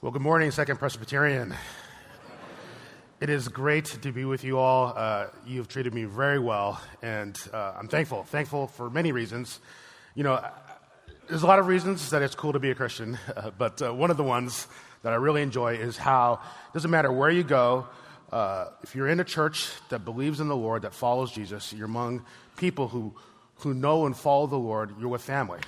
Well, good morning, Second Presbyterian. It is great to be with you all. You've treated me very well, and I'm thankful for many reasons. You know, there's a lot of reasons that it's cool to be a Christian, but one of the ones that I really enjoy is how it doesn't matter where you go, if you're in a church that believes in the Lord, that follows Jesus, you're among people who know and follow the Lord, you're with family.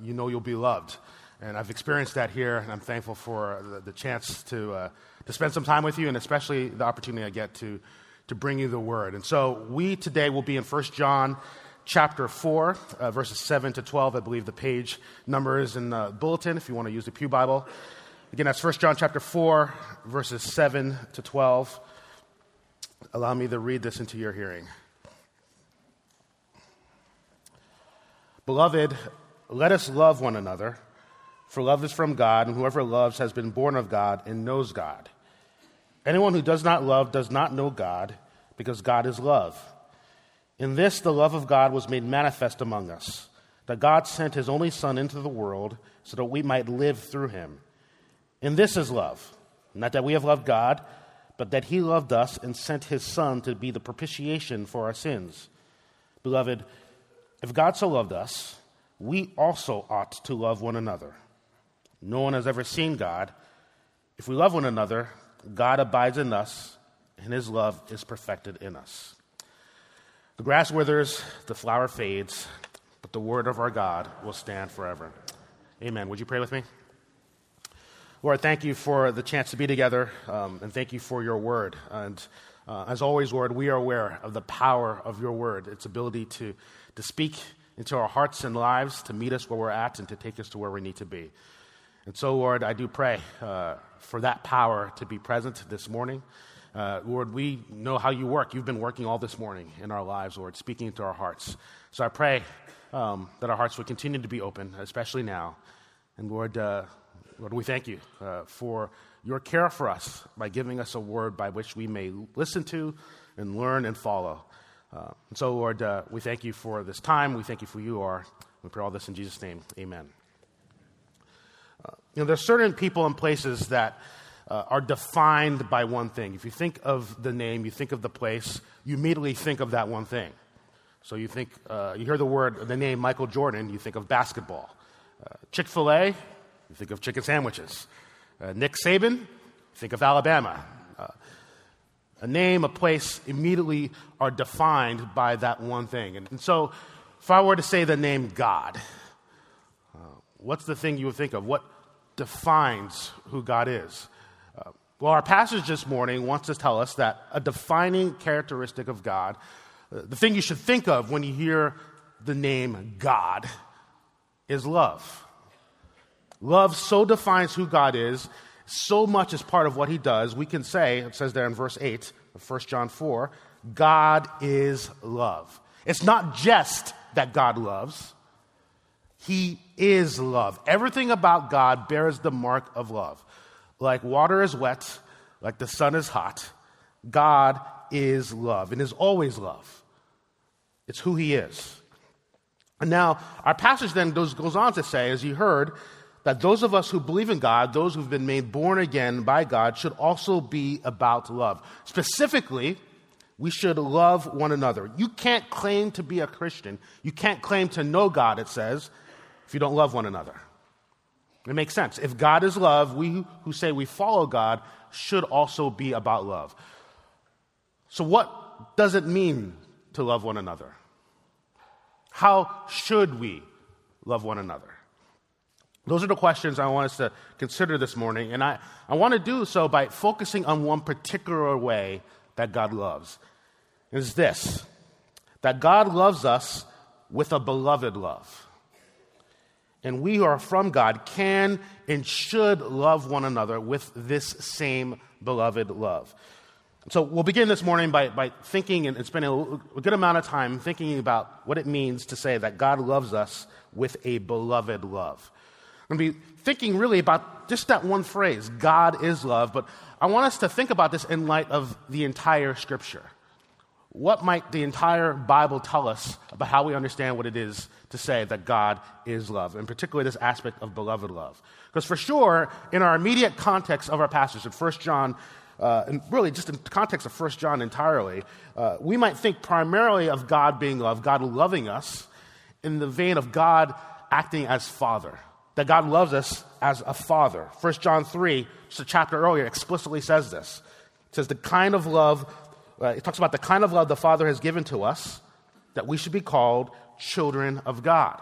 You know you'll be loved. And I've experienced that here, and I'm thankful for the chance to spend some time with you, and especially the opportunity I get to bring you the Word. And so we today will be in First John chapter 4, verses 7 to 12. I believe the page number is in the bulletin if you want to use the Pew Bible. Again, that's First John chapter 4, verses 7 to 12. Allow me to read this into your hearing. Beloved, let us love one another. For love is from God, and whoever loves has been born of God and knows God. Anyone who does not love does not know God, because God is love. In this, the love of God was made manifest among us, that God sent his only Son into the world so that we might live through him. And this is love, not that we have loved God, but that he loved us and sent his Son to be the propitiation for our sins. Beloved, if God so loved us, we also ought to love one another. No one has ever seen God. If we love one another, God abides in us, and his love is perfected in us. The grass withers, the flower fades, but the word of our God will stand forever. Amen. Would you pray with me? Lord, thank you for the chance to be together, and thank you for your word. And as always, Lord, we are aware of the power of your word, its ability to speak into our hearts and lives, to meet us where we're at, and to take us to where we need to be. And so, Lord, I do pray for that power to be present this morning. Lord, we know how you work. You've been working all this morning in our lives, Lord, speaking to our hearts. So I pray that our hearts would continue to be open, especially now. And Lord, we thank you for your care for us by giving us a word by which we may listen to and learn and follow. And so, Lord, we thank you for this time. We thank you for who you are. We pray all this in Jesus' name. Amen. You know, there's certain people and places that are defined by one thing. If you think of the name, you think of the place, you immediately think of that one thing. So you think, you hear the name Michael Jordan, you think of basketball. Chick-fil-A, you think of chicken sandwiches. Nick Saban, think of Alabama. A name, a place immediately are defined by that one thing. And so if I were to say the name God, what's the thing you would think of? What defines who God is? Well, our passage this morning wants to tell us that a defining characteristic of God, the thing you should think of when you hear the name God, is love. Love so defines who God is, so much is part of what he does, we can say, it says there in verse 8 of 1 John 4, God is love. It's not just that God loves. He is love. Everything about God bears the mark of love. Like water is wet, like the sun is hot, God is love and is always love. It's who he is. And now, our passage then goes on to say, as you heard, that those of us who believe in God, those who've been made born again by God, should also be about love. Specifically, we should love one another. You can't claim to be a Christian. You can't claim to know God, it says, if you don't love one another. It makes sense. If God is love, we who say we follow God should also be about love. So what does it mean to love one another? How should we love one another? Those are the questions I want us to consider this morning, and I want to do so by focusing on one particular way that God loves. It is this, that God loves us with a beloved love. And we who are from God can and should love one another with this same beloved love. So we'll begin this morning by thinking and spending a good amount of time thinking about what it means to say that God loves us with a beloved love. I'm going to be thinking really about just that one phrase, God is love, but I want us to think about this in light of the entire Scripture. What might the entire Bible tell us about how we understand what it is to say that God is love, and particularly this aspect of beloved love? Because for sure, in our immediate context of our passage in First John, and really just in the context of First John entirely, we might think primarily of God being love, God loving us in the vein of God acting as Father, that God loves us as a Father. First John 3, just a chapter earlier, explicitly says this. It says the kind of love... It talks about the kind of love the Father has given to us that we should be called children of God.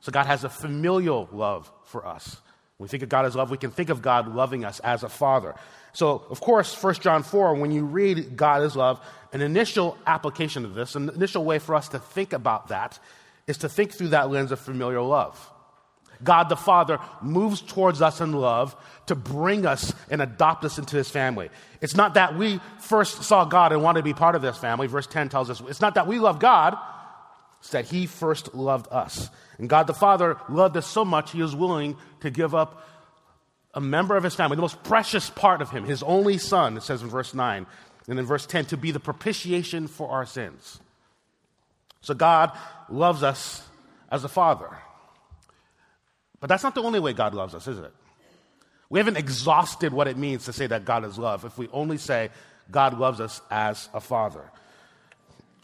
So God has a familial love for us. When we think of God as love, we can think of God loving us as a father. So, of course, 1 John 4, when you read God is love, an initial application of this, an initial way for us to think about that is to think through that lens of familial love. God the Father moves towards us in love to bring us and adopt us into his family. It's not that we first saw God and wanted to be part of this family. Verse 10 tells us it's not that we love God, it's that he first loved us. And God the Father loved us so much he was willing to give up a member of his family, the most precious part of him, his only son, it says in verse 9. And in verse 10, to be the propitiation for our sins. So God loves us as a father. But that's not the only way God loves us, is it? We haven't exhausted what it means to say that God is love if we only say God loves us as a father.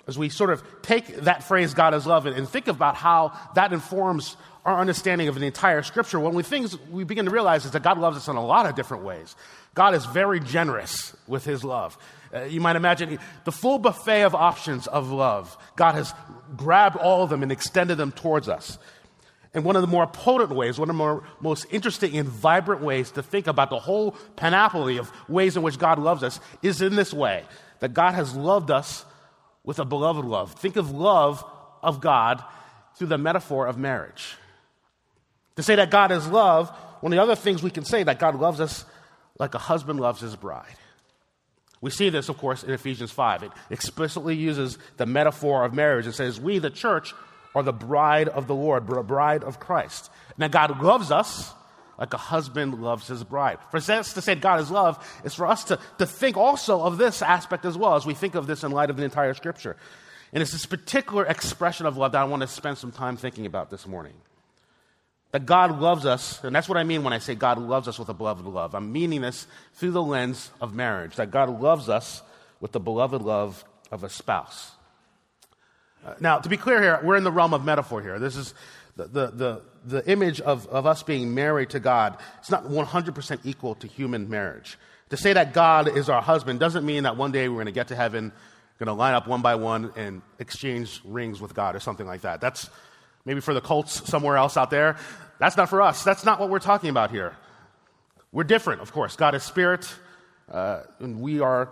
As we sort of take that phrase, God is love, and think about how that informs our understanding of the entire scripture, one of the things we begin to realize is that God loves us in a lot of different ways. God is very generous with his love. You might imagine the full buffet of options of love. God has grabbed all of them and extended them towards us. And one of the more potent ways, one of the most interesting and vibrant ways to think about the whole panoply of ways in which God loves us is in this way, that God has loved us with a beloved love. Think of love of God through the metaphor of marriage. To say that God is love, one of the other things we can say that God loves us like a husband loves his bride. We see this, of course, in Ephesians 5. It explicitly uses the metaphor of marriage and says, we, the church, or the bride of the Lord, the bride of Christ. Now, God loves us like a husband loves his bride. For us to say God is love is for us to think also of this aspect as well, as we think of this in light of the entire scripture. And it's this particular expression of love that I want to spend some time thinking about this morning. That God loves us, and that's what I mean when I say God loves us with a beloved love. I'm meaning this through the lens of marriage, that God loves us with the beloved love of a spouse. Now, to be clear here, we're in the realm of metaphor here. This is the image of us being married to God. It's not 100% equal to human marriage. To say that God is our husband doesn't mean that one day we're going to get to heaven, going to line up one by one and exchange rings with God or something like that. That's maybe for the cults somewhere else out there. That's not for us. That's not what we're talking about here. We're different, of course. God is spirit, and we are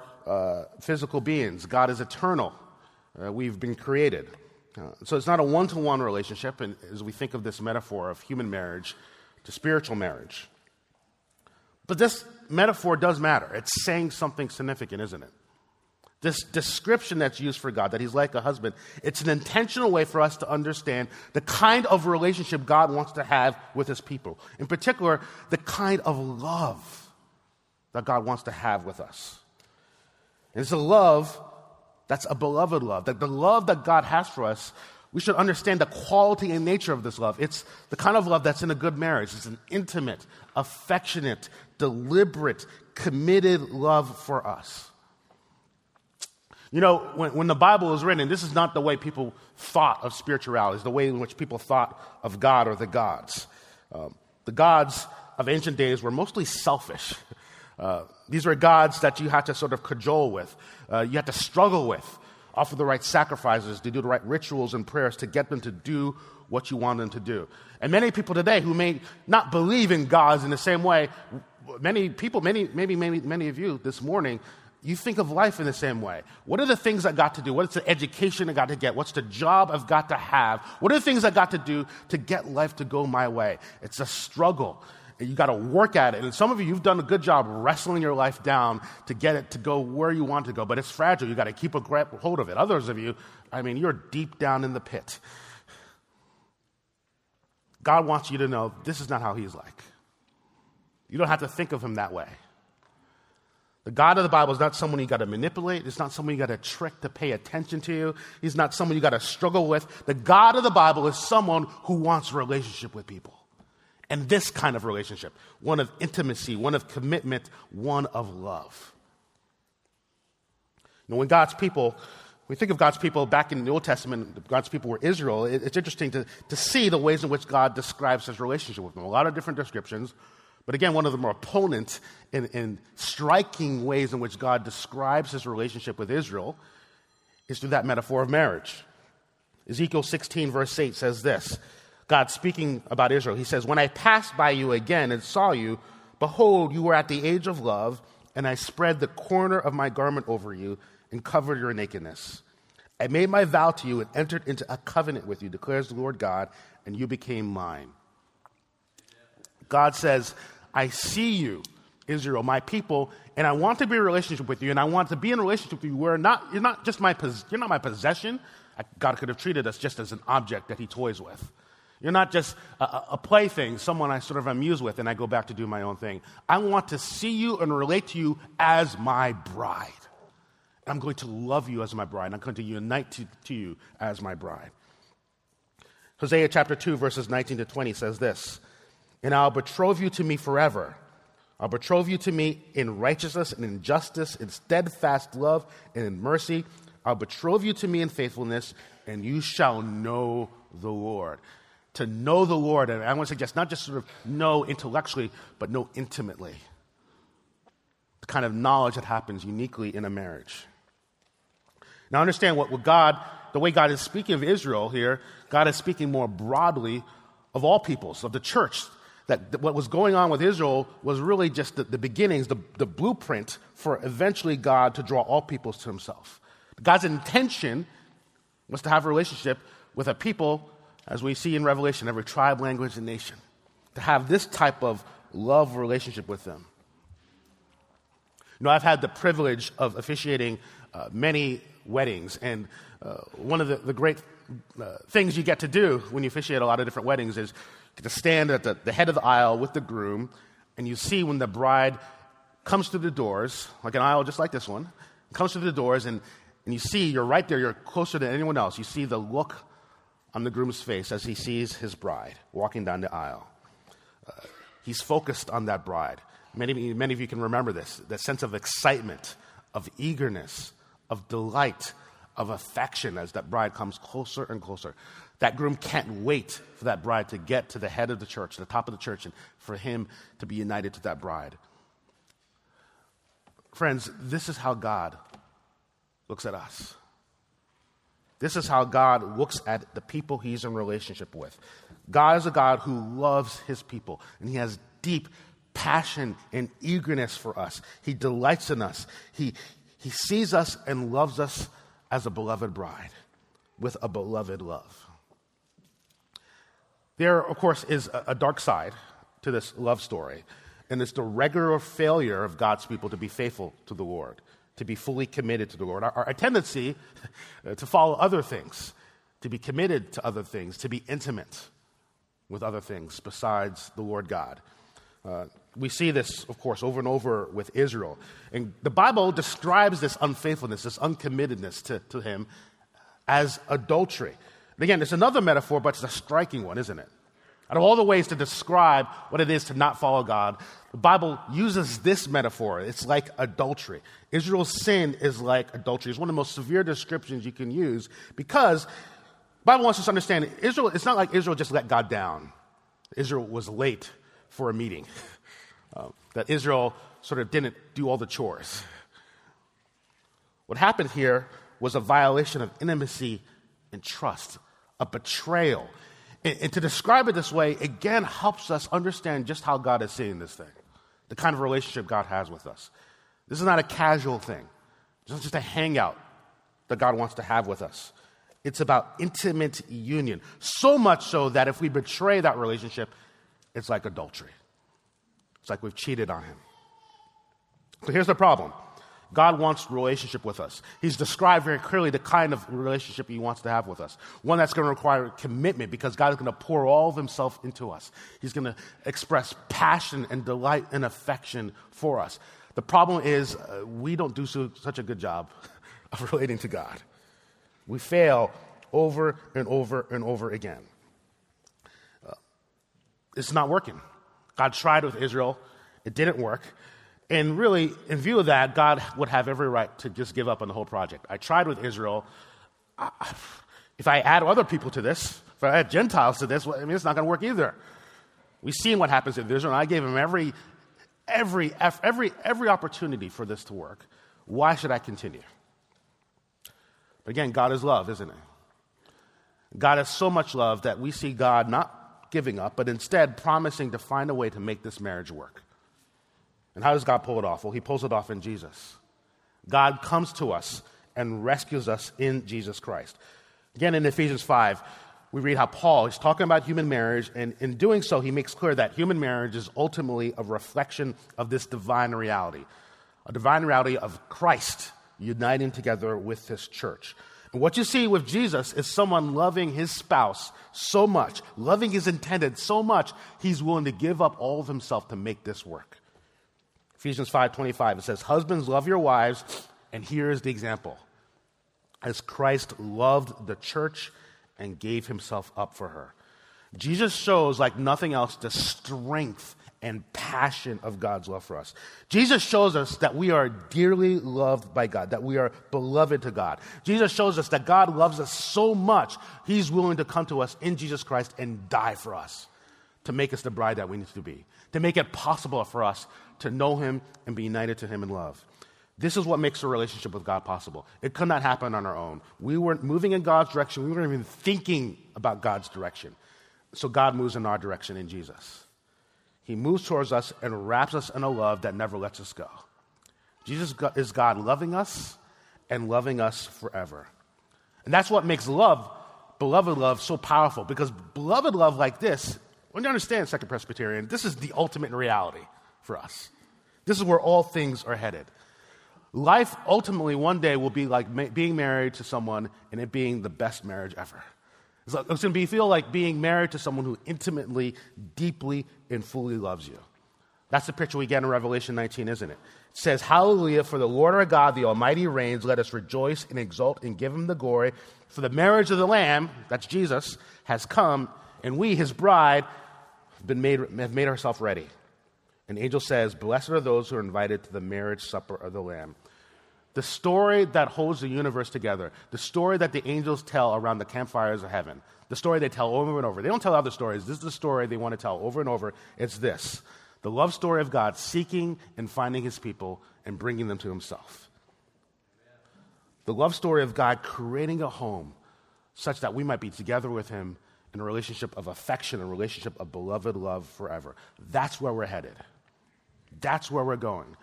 physical beings. God is eternal. We've been created. So it's not a one-to-one relationship, and as we think of this metaphor of human marriage to spiritual marriage. But this metaphor does matter. It's saying something significant, isn't it? This description that's used for God, that he's like a husband, it's an intentional way for us to understand the kind of relationship God wants to have with his people. In particular, the kind of love that God wants to have with us. And it's a love... that's a beloved love, that the love that God has for us, we should understand the quality and nature of this love. It's the kind of love that's in a good marriage. It's an intimate, affectionate, deliberate, committed love for us. You know, when the Bible was written, this is not the way people thought of spirituality. It's the way in which people thought of God or the gods. The gods of ancient days were mostly selfish. These were gods that you had to sort of cajole with. You had to struggle with, offer the right sacrifices, to do the right rituals and prayers to get them to do what you want them to do. And many people today who may not believe in gods in the same way, many people, many of you this morning, you think of life in the same way. What are the things I got to do? What's the education I got to get? What's the job I've got to have? What are the things I got to do to get life to go my way? It's a struggle. You got to work at it. And some of you, you've done a good job wrestling your life down to get it to go where you want to go, but it's fragile. You got to keep a grip hold of it. Others of you, I mean, you're deep down in the pit. God wants you to know this is not how he's like. You don't have to think of him that way. The God of the Bible is not someone you got to manipulate. It's not someone you got to trick to pay attention to. He's not someone you got to struggle with. The God of the Bible is someone who wants a relationship with people. And this kind of relationship, one of intimacy, one of commitment, one of love. You know, when God's people, we think of God's people back in the Old Testament, God's people were Israel. It's interesting to see the ways in which God describes his relationship with them. A lot of different descriptions. But again, one of the more opponents in striking ways in which God describes his relationship with Israel is through that metaphor of marriage. Ezekiel 16, verse 8 says this. God speaking about Israel. He says, "When I passed by you again and saw you, behold, you were at the age of love, and I spread the corner of my garment over you and covered your nakedness. I made my vow to you and entered into a covenant with you, declares the Lord God, and you became mine." God says, "I see you, Israel, my people, and I want to be in a relationship with you, and I want to be in a relationship with you where you're not my possession." God could have treated us just as an object that he toys with. You're not just a plaything, someone I sort of amuse with, and I go back to do my own thing. I want to see you and relate to you as my bride. I'm going to love you as my bride, and I'm going to unite to you as my bride. Hosea chapter 2, verses 19 to 20 says this, "And I'll betroth you to me forever. I'll betroth you to me in righteousness and in justice, in steadfast love and in mercy. I'll betroth you to me in faithfulness, and you shall know the Lord." To know the Lord, and I want to suggest not just sort of know intellectually, but know intimately. The kind of knowledge that happens uniquely in a marriage. Now understand what God, the way God is speaking of Israel here, God is speaking more broadly of all peoples, of the church, that what was going on with Israel was really just the beginnings, the blueprint for eventually God to draw all peoples to himself. God's intention was to have a relationship with a people, as we see in Revelation, every tribe, language, and nation, to have this type of love relationship with them. You know, I've had the privilege of officiating many weddings, and one of the great things you get to do when you officiate a lot of different weddings is to stand at the head of the aisle with the groom, and you see when the bride comes through the doors, like an aisle just like this one, comes through the doors, and you see you're right there, you're closer than anyone else. You see the look on the groom's face as he sees his bride walking down the aisle. He's focused on that bride. Many of you can remember this, that sense of excitement, of eagerness, of delight, of affection as that bride comes closer and closer. That groom can't wait for that bride to get to the head of the church, the top of the church, and for him to be united to that bride. Friends, this is how God looks at us. This is how God looks at the people he's in relationship with. God is a God who loves his people, and he has deep passion and eagerness for us. He delights in us. He sees us and loves us as a beloved bride with a beloved love. There, of course, is a dark side to this love story, and it's the regular failure of God's people to be faithful to the Lord, to be fully committed to the Lord. Our tendency to follow other things, to be committed to other things, to be intimate with other things besides the Lord God. We see this, of course, over and over with Israel. And the Bible describes this unfaithfulness, this uncommittedness to him as adultery. And again, it's another metaphor, but it's a striking one, isn't it? Out of all the ways to describe what it is to not follow God, the Bible uses this metaphor. It's like adultery. Israel's sin is like adultery. It's one of the most severe descriptions you can use because the Bible wants us to understand Israel. It's not like Israel just let God down. Israel was late for a meeting. That Israel sort of didn't do all the chores. What happened here was a violation of intimacy and trust, a betrayal. And to describe it this way, again, helps us understand just how God is seeing this thing, the kind of relationship God has with us. This is not a casual thing. It's not just a hangout that God wants to have with us. It's about intimate union, so much so that if we betray that relationship, it's like adultery. It's like we've cheated on him. So here's the problem. God wants a relationship with us. He's described very clearly the kind of relationship he wants to have with us. One that's going to require commitment because God is going to pour all of himself into us. He's going to express passion and delight and affection for us. The problem is we don't do such a good job of relating to God. We fail over and over and over again. It's not working. God tried with Israel. It didn't work. And really, in view of that, God would have every right to just give up on the whole project. I tried with Israel. If I add other people to this, if I add Gentiles to this, it's not going to work either. We've seen what happens in Israel, and I gave him every opportunity for this to work. Why should I continue? But again, God is love, isn't it? God is so much love that we see God not giving up, but instead promising to find a way to make this marriage work. And how does God pull it off? Well, he pulls it off in Jesus. God comes to us and rescues us in Jesus Christ. Again, in Ephesians 5, we read how Paul is talking about human marriage, and in doing so, he makes clear that human marriage is ultimately a reflection of this divine reality, a divine reality of Christ uniting together with his church. And what you see with Jesus is someone loving his spouse so much, loving his intended so much, he's willing to give up all of himself to make this work. Ephesians 5:25, it says, "Husbands, love your wives," and here is the example. As Christ loved the church and gave himself up for her. Jesus shows, like nothing else, the strength and passion of God's love for us. Jesus shows us that we are dearly loved by God, that we are beloved to God. Jesus shows us that God loves us so much, he's willing to come to us in Jesus Christ and die for us to make us the bride that we need to be, to make it possible for us to know him and be united to him in love. This is what makes a relationship with God possible. It could not happen on our own. We weren't moving in God's direction. We weren't even thinking about God's direction. So God moves in our direction in Jesus. He moves towards us and wraps us in a love that never lets us go. Jesus is God loving us and loving us forever. And that's what makes love, beloved love, so powerful, because beloved love like this, when you understand Second Presbyterian, this is the ultimate reality for us. This is where all things are headed. Life ultimately one day will be like being married to someone and it being the best marriage ever. It's going to feel like being married to someone who intimately, deeply, and fully loves you. That's the picture we get in Revelation 19, isn't it? It says, "Hallelujah, for the Lord our God, the Almighty reigns. Let us rejoice and exult and give him the glory. For the marriage of the Lamb," that's Jesus, "has come, and we, his bride, have made ourselves ready." An angel says, "Blessed are those who are invited to the marriage supper of the Lamb." The story that holds the universe together, the story that the angels tell around the campfires of heaven, the story they tell over and over. They don't tell other stories. This is the story they want to tell over and over. It's this: the love story of God seeking and finding his people and bringing them to himself. The love story of God creating a home such that we might be together with him in a relationship of affection, a relationship of beloved love forever. That's where we're headed. That's where we're going.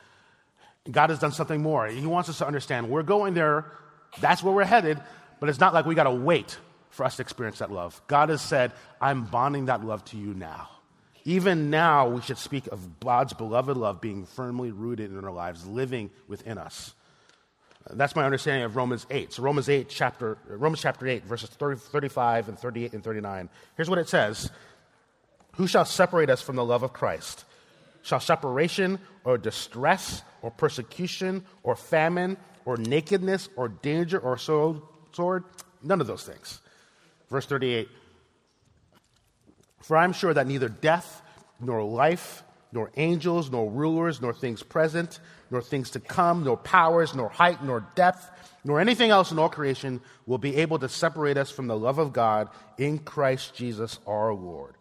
God has done something more. He wants us to understand we're going there. That's where we're headed. But it's not like we got to wait for us to experience that love. God has said, "I'm bonding that love to you now." Even now, we should speak of God's beloved love being firmly rooted in our lives, living within us. That's my understanding of Romans 8. So Romans chapter 8, verses 35 and 38 and 39. Here's what it says. "Who shall separate us from the love of Christ? Shall separation or distress or persecution or famine or nakedness or danger or sword? None of those things." Verse 38. "For I am sure that neither death nor life nor angels nor rulers nor things present nor things to come nor powers nor height nor depth nor anything else in all creation will be able to separate us from the love of God in Christ Jesus our Lord."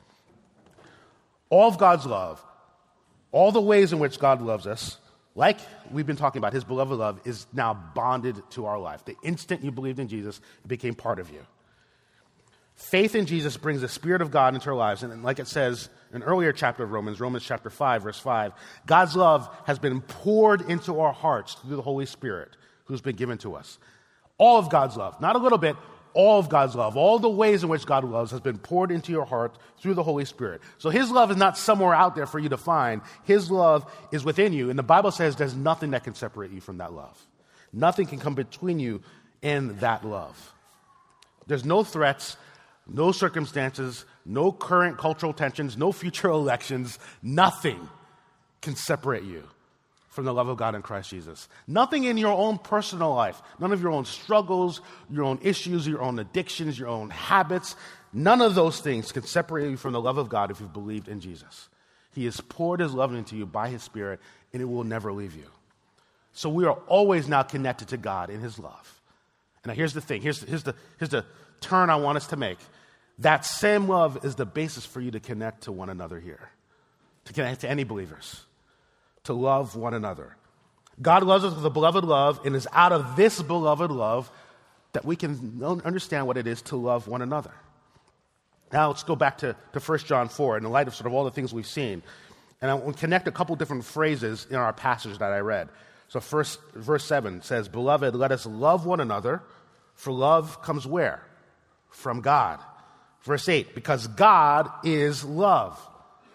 All of God's love, all the ways in which God loves us, like we've been talking about, his beloved love is now bonded to our life. The instant you believed in Jesus, it became part of you. Faith in Jesus brings the Spirit of God into our lives. And like it says in an earlier chapter of Romans, Romans chapter 5, verse 5, God's love has been poured into our hearts through the Holy Spirit who's been given to us. All of God's love, not a little bit, all of God's love, all the ways in which God loves has been poured into your heart through the Holy Spirit. So his love is not somewhere out there for you to find. His love is within you. And the Bible says there's nothing that can separate you from that love. Nothing can come between you and that love. There's no threats, no circumstances, no current cultural tensions, no future elections. Nothing can separate you from the love of God in Christ Jesus. Nothing in your own personal life, none of your own struggles, your own issues, your own addictions, your own habits, none of those things can separate you from the love of God if you've believed in Jesus. He has poured his love into you by his Spirit, and it will never leave you. So we are always now connected to God in his love. And now here's the thing, here's the turn I want us to make. That same love is the basis for you to connect to one another here, to connect to any believers, to love one another. God loves us with a beloved love, and it's out of this beloved love that we can understand what it is to love one another. Now let's go back to 1 John 4 in the light of sort of all the things we've seen. And I will connect a couple different phrases in our passage that I read. So first, verse 7 says, "Beloved, let us love one another, for love comes where? From God." Verse 8, "Because God is love."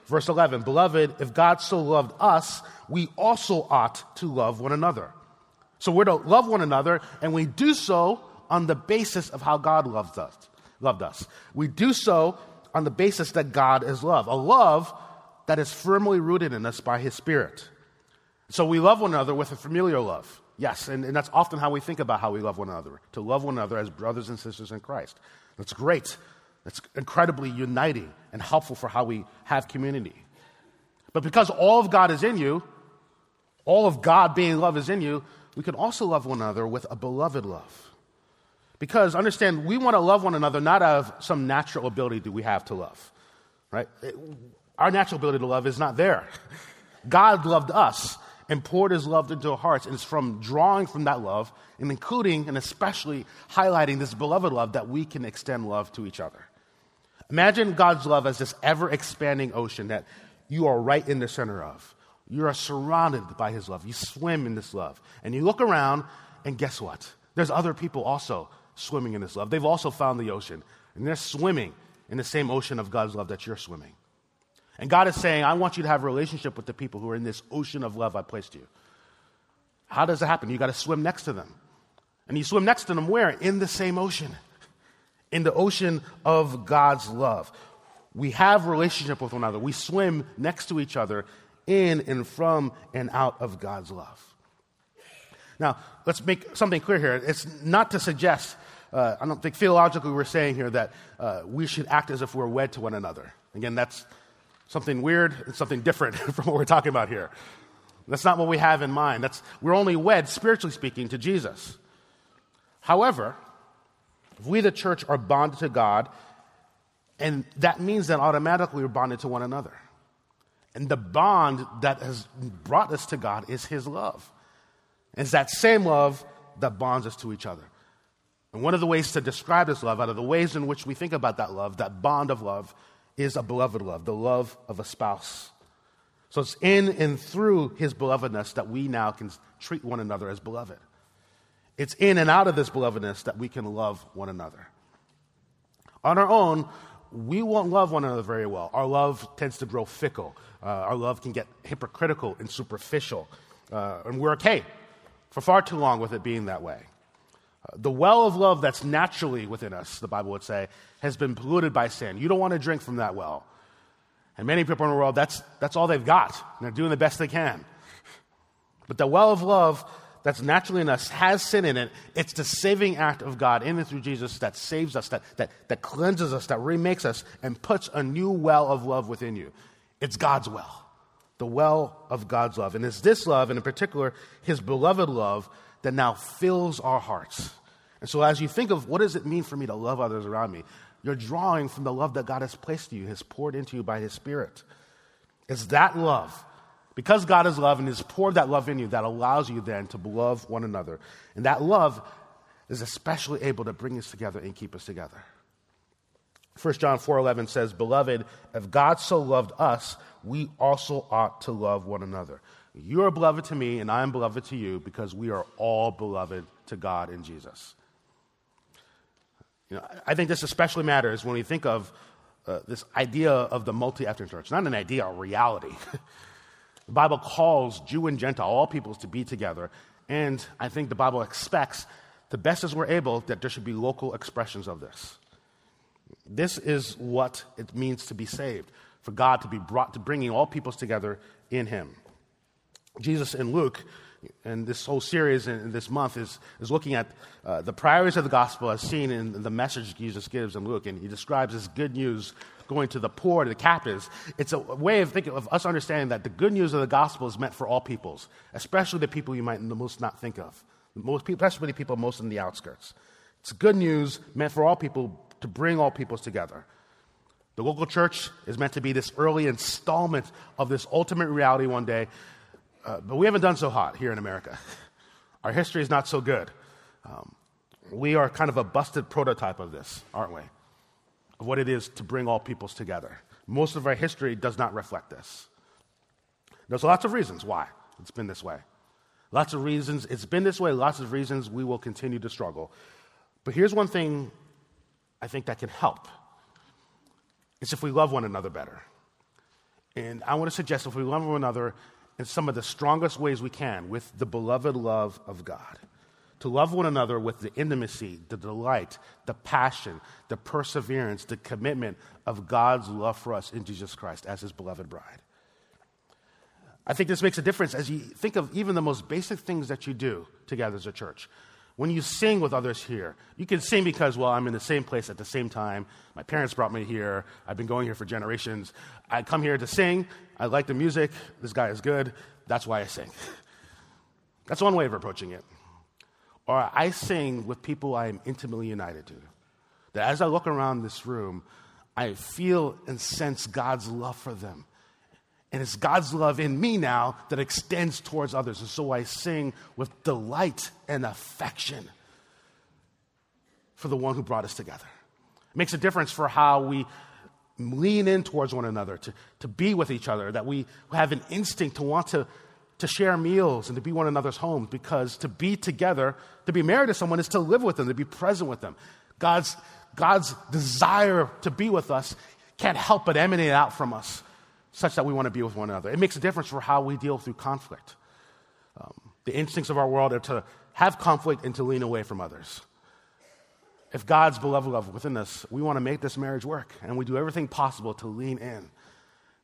Verse 11, "Beloved, if God so loved us, we also ought to love one another." So we're to love one another, and we do so on the basis of how God loved us. We do so on the basis that God is love, a love that is firmly rooted in us by his Spirit. So we love one another with a familial love. Yes, and that's often how we think about how we love one another, to love one another as brothers and sisters in Christ. That's great. That's incredibly uniting and helpful for how we have community. But because all of God is in you, all of God being love is in you, we can also love one another with a beloved love. Because understand, we want to love one another not out of some natural ability that we have to love, right? Our natural ability to love is not there. God loved us and poured his love into our hearts, and it's from drawing from that love and including and especially highlighting this beloved love that we can extend love to each other. Imagine God's love as this ever-expanding ocean that you are right in the center of. You are surrounded by his love. You swim in this love. And you look around, and guess what? There's other people also swimming in this love. They've also found the ocean, and they're swimming in the same ocean of God's love that you're swimming. And God is saying, I want you to have a relationship with the people who are in this ocean of love I placed you. How does it happen? You got to swim next to them. And you swim next to them where? In the same ocean. In the ocean of God's love. We have relationship with one another. We swim next to each other in and from and out of God's love. Now, let's make something clear here. It's not to suggest, I don't think theologically we're saying here that we should act as if we're wed to one another. Again, that's something weird and something different from what we're talking about here. That's not what we have in mind. We're only wed, spiritually speaking, to Jesus. However, if we, the church, are bonded to God, and that means that automatically we're bonded to one another. And the bond that has brought us to God is his love. And it's that same love that bonds us to each other. And one of the ways to describe this love, out of the ways in which we think about that love, that bond of love, is a beloved love, the love of a spouse. So it's in and through his belovedness that we now can treat one another as beloved. It's in and out of this belovedness that we can love one another. On our own, we won't love one another very well. Our love tends to grow fickle. Our love can get hypocritical and superficial. And we're okay for far too long with it being that way. The well of love that's naturally within us, the Bible would say, has been polluted by sin. You don't want to drink from that well. And many people in the world, that's all they've got. And they're doing the best they can. But the well of love that's naturally in us has sin in it. It's the saving act of God in and through Jesus that saves us, that cleanses us, that remakes us, and puts a new well of love within you. It's God's well, the well of God's love. And it's this love, and in particular, his beloved love, that now fills our hearts. And so as you think of what does it mean for me to love others around me, you're drawing from the love that God has placed in you, has poured into you by his Spirit. It's that love, because God is love and has poured that love in you, that allows you then to love one another. And that love is especially able to bring us together and keep us together. 1 John 4:11 says, "Beloved, if God so loved us, we also ought to love one another." You are beloved to me, and I am beloved to you, because we are all beloved to God in Jesus. You know, I think this especially matters when we think of this idea of the multi-ethnic church. It's not an idea, a reality. The Bible calls Jew and Gentile, all peoples, to be together. And I think the Bible expects, the best as we're able, that there should be local expressions of this. This is what it means to be saved, for God to be brought to bringing all peoples together in him. Jesus in Luke, and this whole series in this month is looking at the priorities of the gospel as seen in the message Jesus gives in Luke. And he describes this good news going to the poor, to the captives. It's a way of thinking of us understanding that the good news of the gospel is meant for all peoples, especially the people you might the most not think of, most people, especially the people most on the outskirts. It's good news meant for all people to bring all peoples together. The local church is meant to be this early installment of this ultimate reality one day. But we haven't done so hot here in America. Our history is not so good. We are kind of a busted prototype of this, aren't we? Of what it is to bring all peoples together. Most of our history does not reflect this. There's lots of reasons why it's been this way. Lots of reasons it's been this way. Lots of reasons we will continue to struggle. But here's one thing I think that can help. It's if we love one another better. And I want to suggest if we love one another in some of the strongest ways we can with the beloved love of God. To love one another with the intimacy, the delight, the passion, the perseverance, the commitment of God's love for us in Jesus Christ as his beloved bride. I think this makes a difference as you think of even the most basic things that you do together as a church. When you sing with others here, you can sing because, well, I'm in the same place at the same time. My parents brought me here. I've been going here for generations. I come here to sing. I like the music. This guy is good. That's why I sing. That's one way of approaching it. Or I sing with people I am intimately united to. That as I look around this room, I feel and sense God's love for them. And it's God's love in me now that extends towards others. And so I sing with delight and affection for the one who brought us together. It makes a difference for how we lean in towards one another, to be with each other, that we have an instinct to want to share meals and to be one another's homes, because to be together, to be married to someone is to live with them, to be present with them. God's desire to be with us can't help but emanate out from us, such that we want to be with one another. It makes a difference for how we deal through conflict. The instincts of our world are to have conflict and to lean away from others. If God's beloved love within us, we want to make this marriage work, and we do everything possible to lean in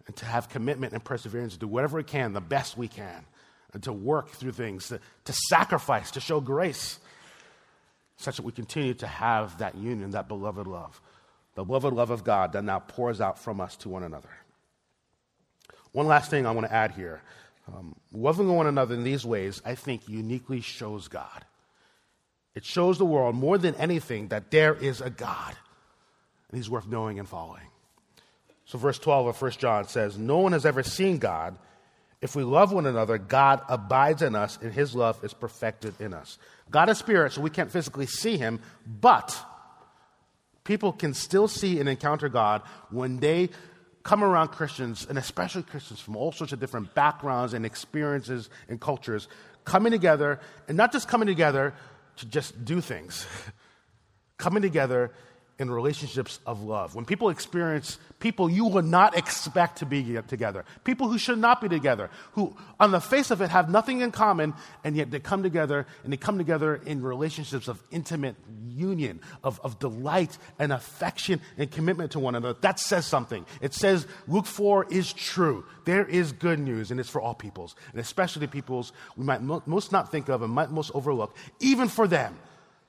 and to have commitment and perseverance, to do whatever we can, the best we can, and to work through things, to sacrifice, to show grace, such that we continue to have that union, that beloved love, the beloved love of God that now pours out from us to one another. One last thing I want to add here. Loving one another in these ways, I think, uniquely shows God. It shows the world more than anything that there is a God, and he's worth knowing and following. So verse 12 of First John says, "No one has ever seen God. If we love one another, God abides in us, and his love is perfected in us." God is spirit, so we can't physically see him, but people can still see and encounter God when they come around Christians, and especially Christians from all sorts of different backgrounds and experiences and cultures, coming together, and not just coming together to just do things, coming together in relationships of love. When people experience people you would not expect to be together, people who should not be together, who on the face of it have nothing in common, and yet they come together, and they come together in relationships of intimate union, of delight and affection and commitment to one another. That says something. It says Luke 4 is true. There is good news, and it's for all peoples, and especially the peoples we might most not think of and might most overlook. Even for them,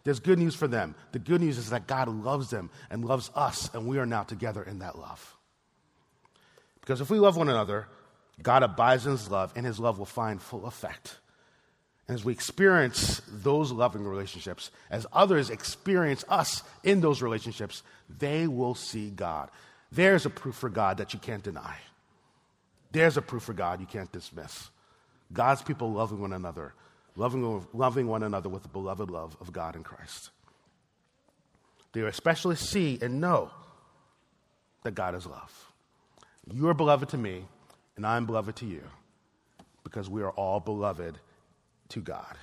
there's good news for them. The good news is that God loves them and loves us, and we are now together in that love. Because if we love one another, God abides in his love, and his love will find full effect. And as we experience those loving relationships, as others experience us in those relationships, they will see God. There's a proof for God that you can't deny. There's a proof for God you can't dismiss. God's people loving one another, loving one another with the beloved love of God in Christ. They especially see and know that God is love. You are beloved to me, and I am beloved to you, because we are all beloved to God.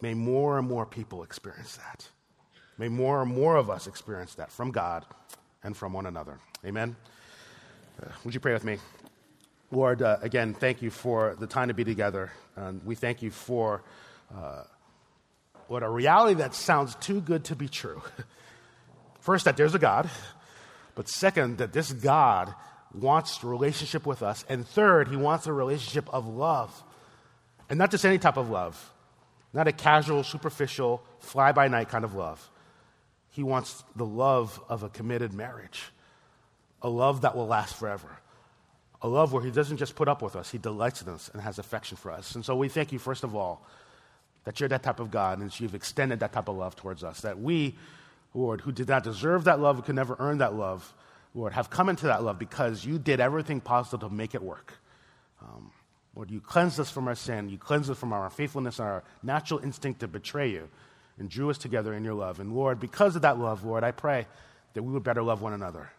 May more and more people experience that. May more and more of us experience that from God and from one another. Amen? Would you pray with me? Lord, again, thank you for the time to be together. And we thank you for, Lord, a reality that sounds too good to be true. First, that there's a God. But second, that this God wants a relationship with us. And third, he wants a relationship of love. And not just any type of love. Not a casual, superficial, fly-by-night kind of love. He wants the love of a committed marriage. A love that will last forever. A love where he doesn't just put up with us. He delights in us and has affection for us. And so we thank you, first of all, that you're that type of God and that you've extended that type of love towards us. That we, Lord, who did not deserve that love, who could never earn that love, Lord, have come into that love because you did everything possible to make it work. Lord, you cleansed us from our sin. You cleansed us from our unfaithfulness and our natural instinct to betray you and drew us together in your love. And Lord, because of that love, Lord, I pray that we would better love one another.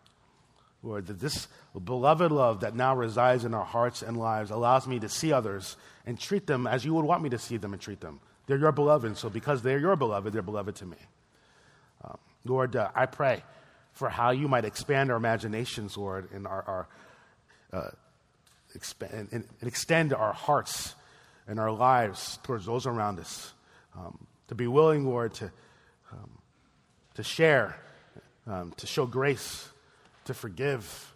Lord, that this beloved love that now resides in our hearts and lives allows me to see others and treat them as you would want me to see them and treat them. They're your beloved, so because they're your beloved, they're beloved to me. Lord, I pray for how you might expand our imaginations, Lord, and extend our hearts and our lives towards those around us. To be willing, Lord, to share, to show grace, to forgive,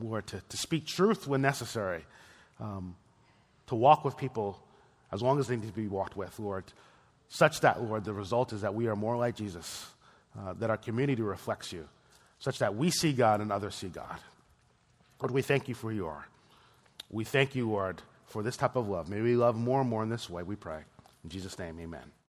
Lord, to speak truth when necessary, to walk with people as long as they need to be walked with, Lord, such that, Lord, the result is that we are more like Jesus, that our community reflects you, such that we see God and others see God. Lord, we thank you for who you are. We thank you, Lord, for this type of love. May we love more and more in this way, we pray. In Jesus' name, amen.